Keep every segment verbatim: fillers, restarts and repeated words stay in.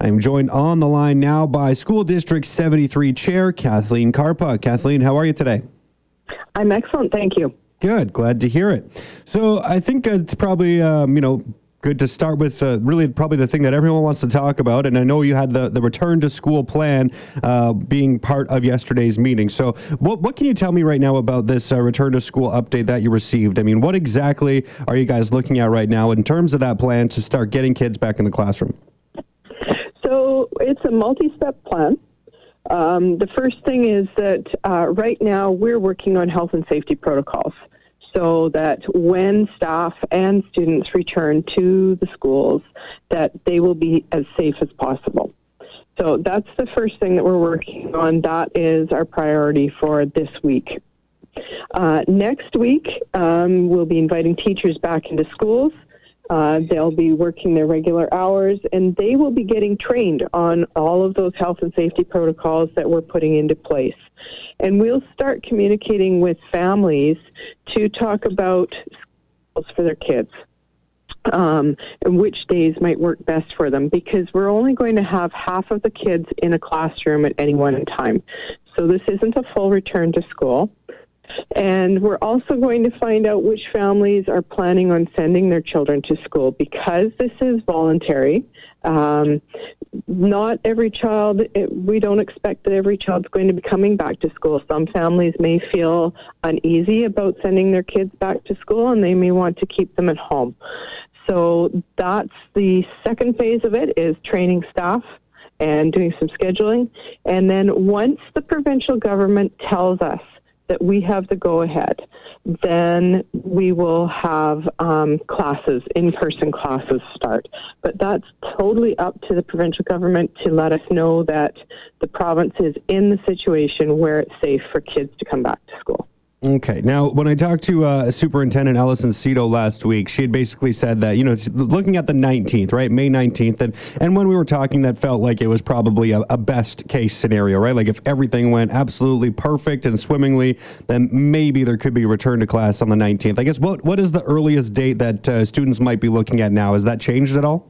I'm joined on the line now by School District seventy-three Chair Kathleen Karpuk. Kathleen, how are you today? I'm excellent, thank you. Good, glad to hear it. So I think it's probably, um, you know, good to start with uh, really probably the thing that everyone wants to talk about. And I know you had the, the return to school plan uh, being part of yesterday's meeting. So what, what can you tell me right now about this uh, return to school update that you received? I mean, what exactly are you guys looking at right now in terms of that plan to start getting kids back in the classroom? So it's a multi-step plan. Um, the first thing is that uh, right now we're working on health and safety protocols so that when staff and students return to the schools, that they will be as safe as possible. So that's the first thing that we're working on. That is our priority for this week. Uh, next week, um, we'll be inviting teachers back into schools. Uh, they'll be working their regular hours, and they will be getting trained on all of those health and safety protocols that we're putting into place. And we'll start communicating with families to talk about schools for their kids um, and which days might work best for them, because we're only going to have half of the kids in a classroom at any one time. So this isn't a full return to school. And we're also going to find out which families are planning on sending their children to school, because this is voluntary. Um, not every child, it, we don't expect that every child's going to be coming back to school. Some families may feel uneasy about sending their kids back to school, and they may want to keep them at home. So that's the second phase of it, is training staff and doing some scheduling. And then once the provincial government tells us that we have the go-ahead, then we will have um, classes, in-person classes start. But that's totally up to the provincial government to let us know that the province is in the situation where it's safe for kids to come back to school. Okay. Now, when I talked to uh, Superintendent Allison Seto last week, she had basically said that, you know, looking at the nineteenth, right, May nineteenth, and, and when we were talking, that felt like it was probably a, a best case scenario, right? Like if everything went absolutely perfect and swimmingly, then maybe there could be a return to class on the nineteenth. I guess what, what is the earliest date that uh, students might be looking at now? Has that changed at all?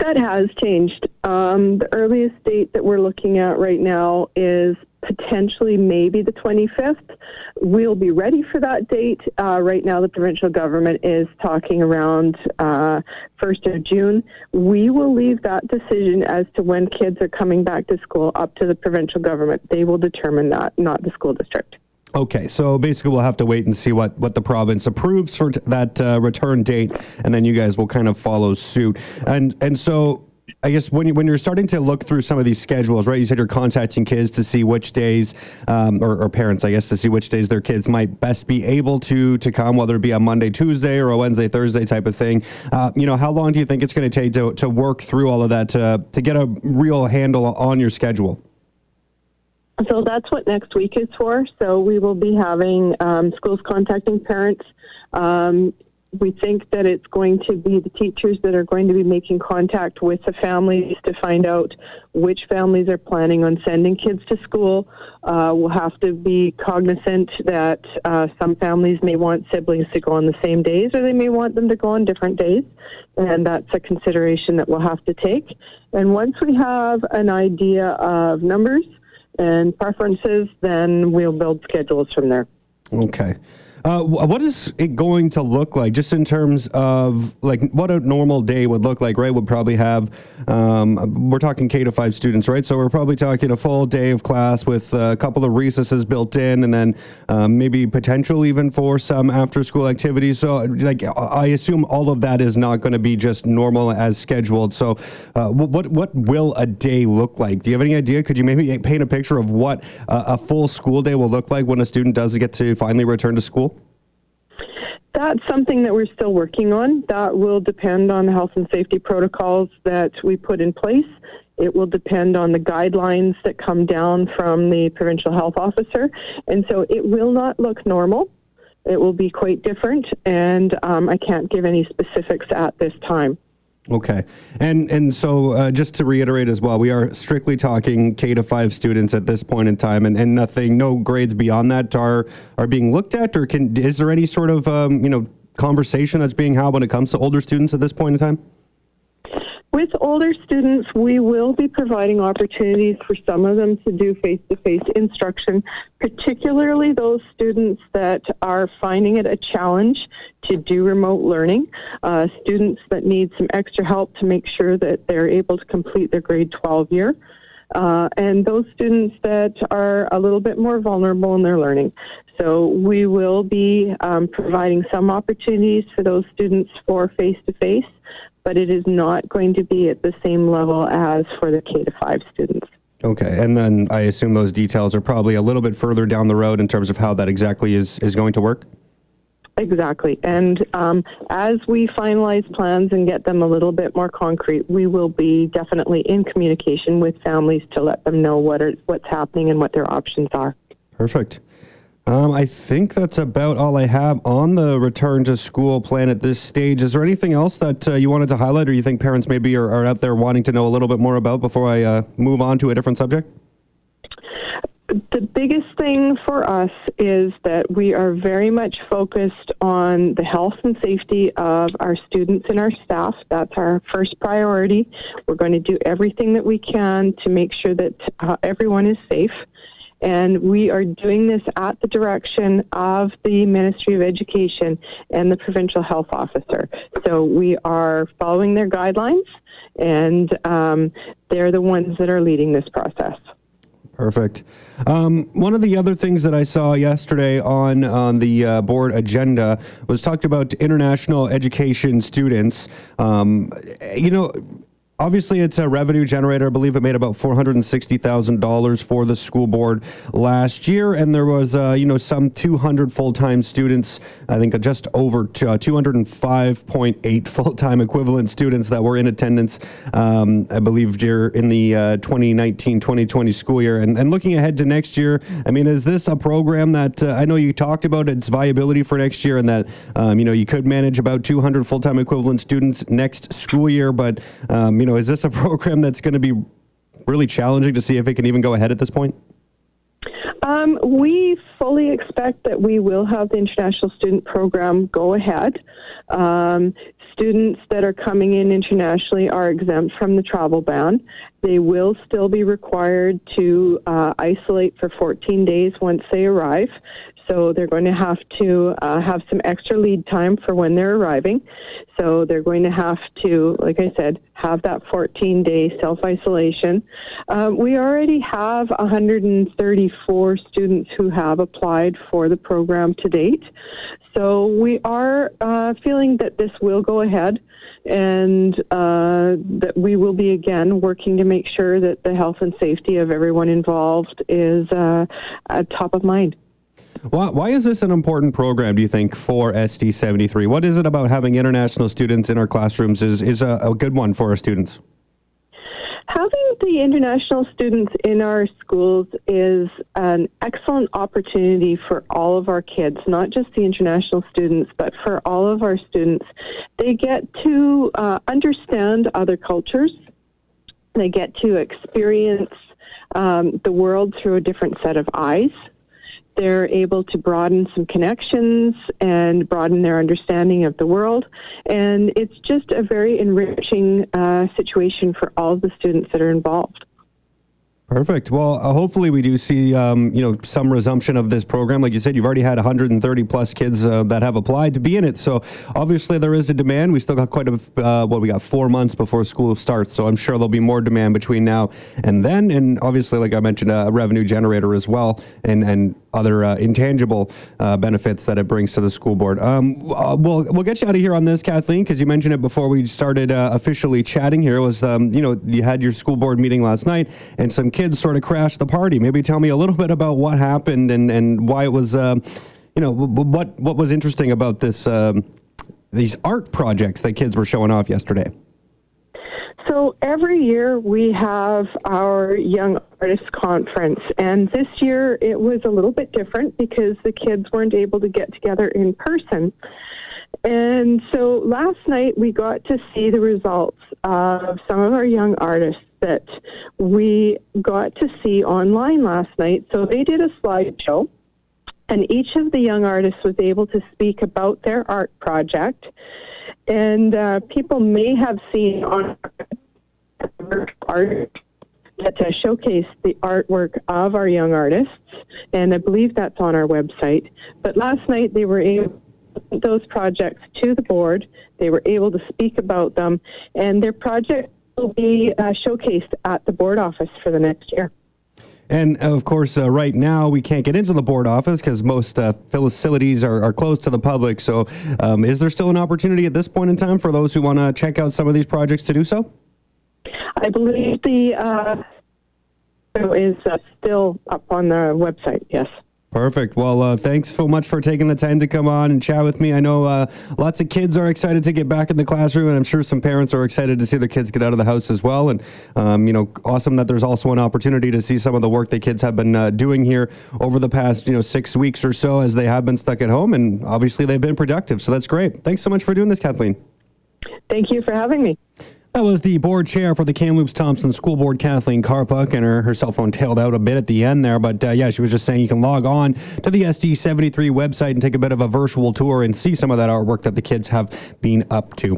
That has changed. Um, the earliest date that we're looking at right now is potentially maybe the twenty-fifth. We'll be ready for that date. Uh, right now the provincial government is talking around uh, first of June. We will leave that decision as to when kids are coming back to school up to the provincial government. They will determine that, not the school district. Okay, so basically we'll have to wait and see what, what the province approves for t- that uh, return date, and then you guys will kind of follow suit. And and so I guess when, you, when you're starting to look through some of these schedules, right, you said you're contacting kids to see which days, um, or, or parents, I guess, to see which days their kids might best be able to to come, whether it be a Monday, Tuesday, or a Wednesday, Thursday type of thing. Uh, you know, how long do you think it's going to take to to work through all of that to, to get a real handle on your schedule? So that's what next week is for. So we will be having um, schools contacting parents. Um We think that it's going to be the teachers that are going to be making contact with the families to find out which families are planning on sending kids to school. Uh, we'll have to be cognizant that uh, some families may want siblings to go on the same days, or they may want them to go on different days, and that's a consideration that we'll have to take. And once we have an idea of numbers and preferences, then we'll build schedules from there. Okay. Uh, what is it going to look like, just in terms of like what a normal day would look like, right? We'd probably have, um, we're talking K to five students, right? So we're probably talking a full day of class with a couple of recesses built in, and then um, maybe potential even for some after school activities. So like, I assume all of that is not going to be just normal as scheduled. So uh, what, what will a day look like? Do you have any idea? Could you maybe paint a picture of what a, a full school day will look like when a student does get to finally return to school? That's something that we're still working on. That will depend on the health and safety protocols that we put in place. It will depend on the guidelines that come down from the provincial health officer. And so it will not look normal. It will be quite different, and um, I can't give any specifics at this time. Okay. And and so uh, just to reiterate as well, we are strictly talking K to five students at this point in time, and, and nothing, no grades beyond that are are being looked at, or can is there any sort of um, you know conversation that's being had when it comes to older students at this point in time? With older students, we will be providing opportunities for some of them to do face-to-face instruction, particularly those students that are finding it a challenge to do remote learning, uh, students that need some extra help to make sure that they're able to complete their grade twelve year. Uh, and those students that are a little bit more vulnerable in their learning. So we will be um, providing some opportunities for those students for face-to-face, but it is not going to be at the same level as for the K to five students. Okay, and then I assume those details are probably a little bit further down the road in terms of how that exactly is, is going to work? Exactly. And um, as we finalize plans and get them a little bit more concrete, we will be definitely in communication with families to let them know what are, what's happening and what their options are. Perfect. Um, I think that's about all I have on the return to school plan at this stage. Is there anything else that uh, you wanted to highlight or you think parents maybe are, are out there wanting to know a little bit more about before I uh, move on to a different subject? The biggest thing for us is that we are very much focused on the health and safety of our students and our staff. That's our first priority. We're going to do everything that we can to make sure that uh, everyone is safe. And we are doing this at the direction of the Ministry of Education and the Provincial Health Officer. So we are following their guidelines, and um, they're the ones that are leading this process. Perfect. Um, one of the other things that I saw yesterday on, on the uh, board agenda was talked about international education students. Um, you know, obviously it's a revenue generator. I believe it made about four hundred sixty thousand dollars for the school board last year. And there was, uh, you know, some two hundred full-time students, I think just over two hundred five point eight full-time equivalent students that were in attendance, um, I believe, in the uh, twenty nineteen twenty twenty school year. And, and looking ahead to next year, I mean, is this a program that uh, I know you talked about its viability for next year and that, um, you know, you could manage about two hundred full-time equivalent students next school year, but, um, you know, is this a program that's going to be really challenging to see if it can even go ahead at this point? Um, we fully expect that we will have the international student program go ahead. Um, students that are coming in internationally are exempt from the travel ban. They will still be required to uh, isolate for fourteen days once they arrive. So they're going to have to uh, have some extra lead time for when they're arriving. So they're going to have to, like I said, have that fourteen-day self-isolation. Um, we already have one hundred thirty-four students who have applied for the program to date. So we are uh, feeling that this will go ahead and uh, that we will be, again, working to make sure that the health and safety of everyone involved is uh, at top of mind. Why, why is this an important program, do you think, for S D seventy-three? What is it about having international students in our classrooms is, is a, a good one for our students? Having the international students in our schools is an excellent opportunity for all of our kids, not just the international students, but for all of our students. They get to uh, understand other cultures. They get to experience um, the world through a different set of eyes. They're able to broaden some connections and broaden their understanding of the world. And it's just a very enriching uh, situation for all of the students that are involved. Perfect. Well, uh, hopefully we do see, um, you know, some resumption of this program. Like you said, you've already had one hundred thirty plus kids uh, that have applied to be in it. So obviously there is a demand. We still got quite a, uh, what we got four months before school starts. So I'm sure there'll be more demand between now and then. And obviously, like I mentioned, a revenue generator as well and, and other uh, intangible uh, benefits that it brings to the school board. Um, uh, we'll, we'll get you out of here on this, Kathleen, because you mentioned it before we started uh, officially chatting here. It was, um, you know, you had your school board meeting last night and some kids kids sort of crashed the party. Maybe tell me a little bit about what happened and, and why it was, um, you know, w- w- what what was interesting about this um, these art projects that kids were showing off yesterday. So every year we have our Young Artists Conference, and this year it was a little bit different because the kids weren't able to get together in person. And so last night we got to see the results of some of our young artists that we got to see online last night. So they did a slideshow, and each of the young artists was able to speak about their art project. And uh, people may have seen on art to showcase the artwork of our young artists, and I believe that's on our website. But last night they were able to put those projects to the board. They were able to speak about them, and their project will be uh, showcased at the board office for the next year. And, of course, uh, right now we can't get into the board office because most uh, facilities are, are closed to the public. So um, is there still an opportunity at this point in time for those who want to check out some of these projects to do so? I believe the uh, is uh, still up on the website, yes. Perfect. Well, uh, thanks so much for taking the time to come on and chat with me. I know uh, lots of kids are excited to get back in the classroom, and I'm sure some parents are excited to see their kids get out of the house as well. And, um, you know, awesome that there's also an opportunity to see some of the work that kids have been uh, doing here over the past, you know, six weeks or so as they have been stuck at home. And obviously they've been productive, so that's great. Thanks so much for doing this, Kathleen. Thank you for having me. That was the board chair for the Kamloops Thompson School Board, Kathleen Karpuk, and her, her cell phone tailed out a bit at the end there. But, uh, yeah, she was just saying you can log on to the S D seventy-three website and take a bit of a virtual tour and see some of that artwork that the kids have been up to.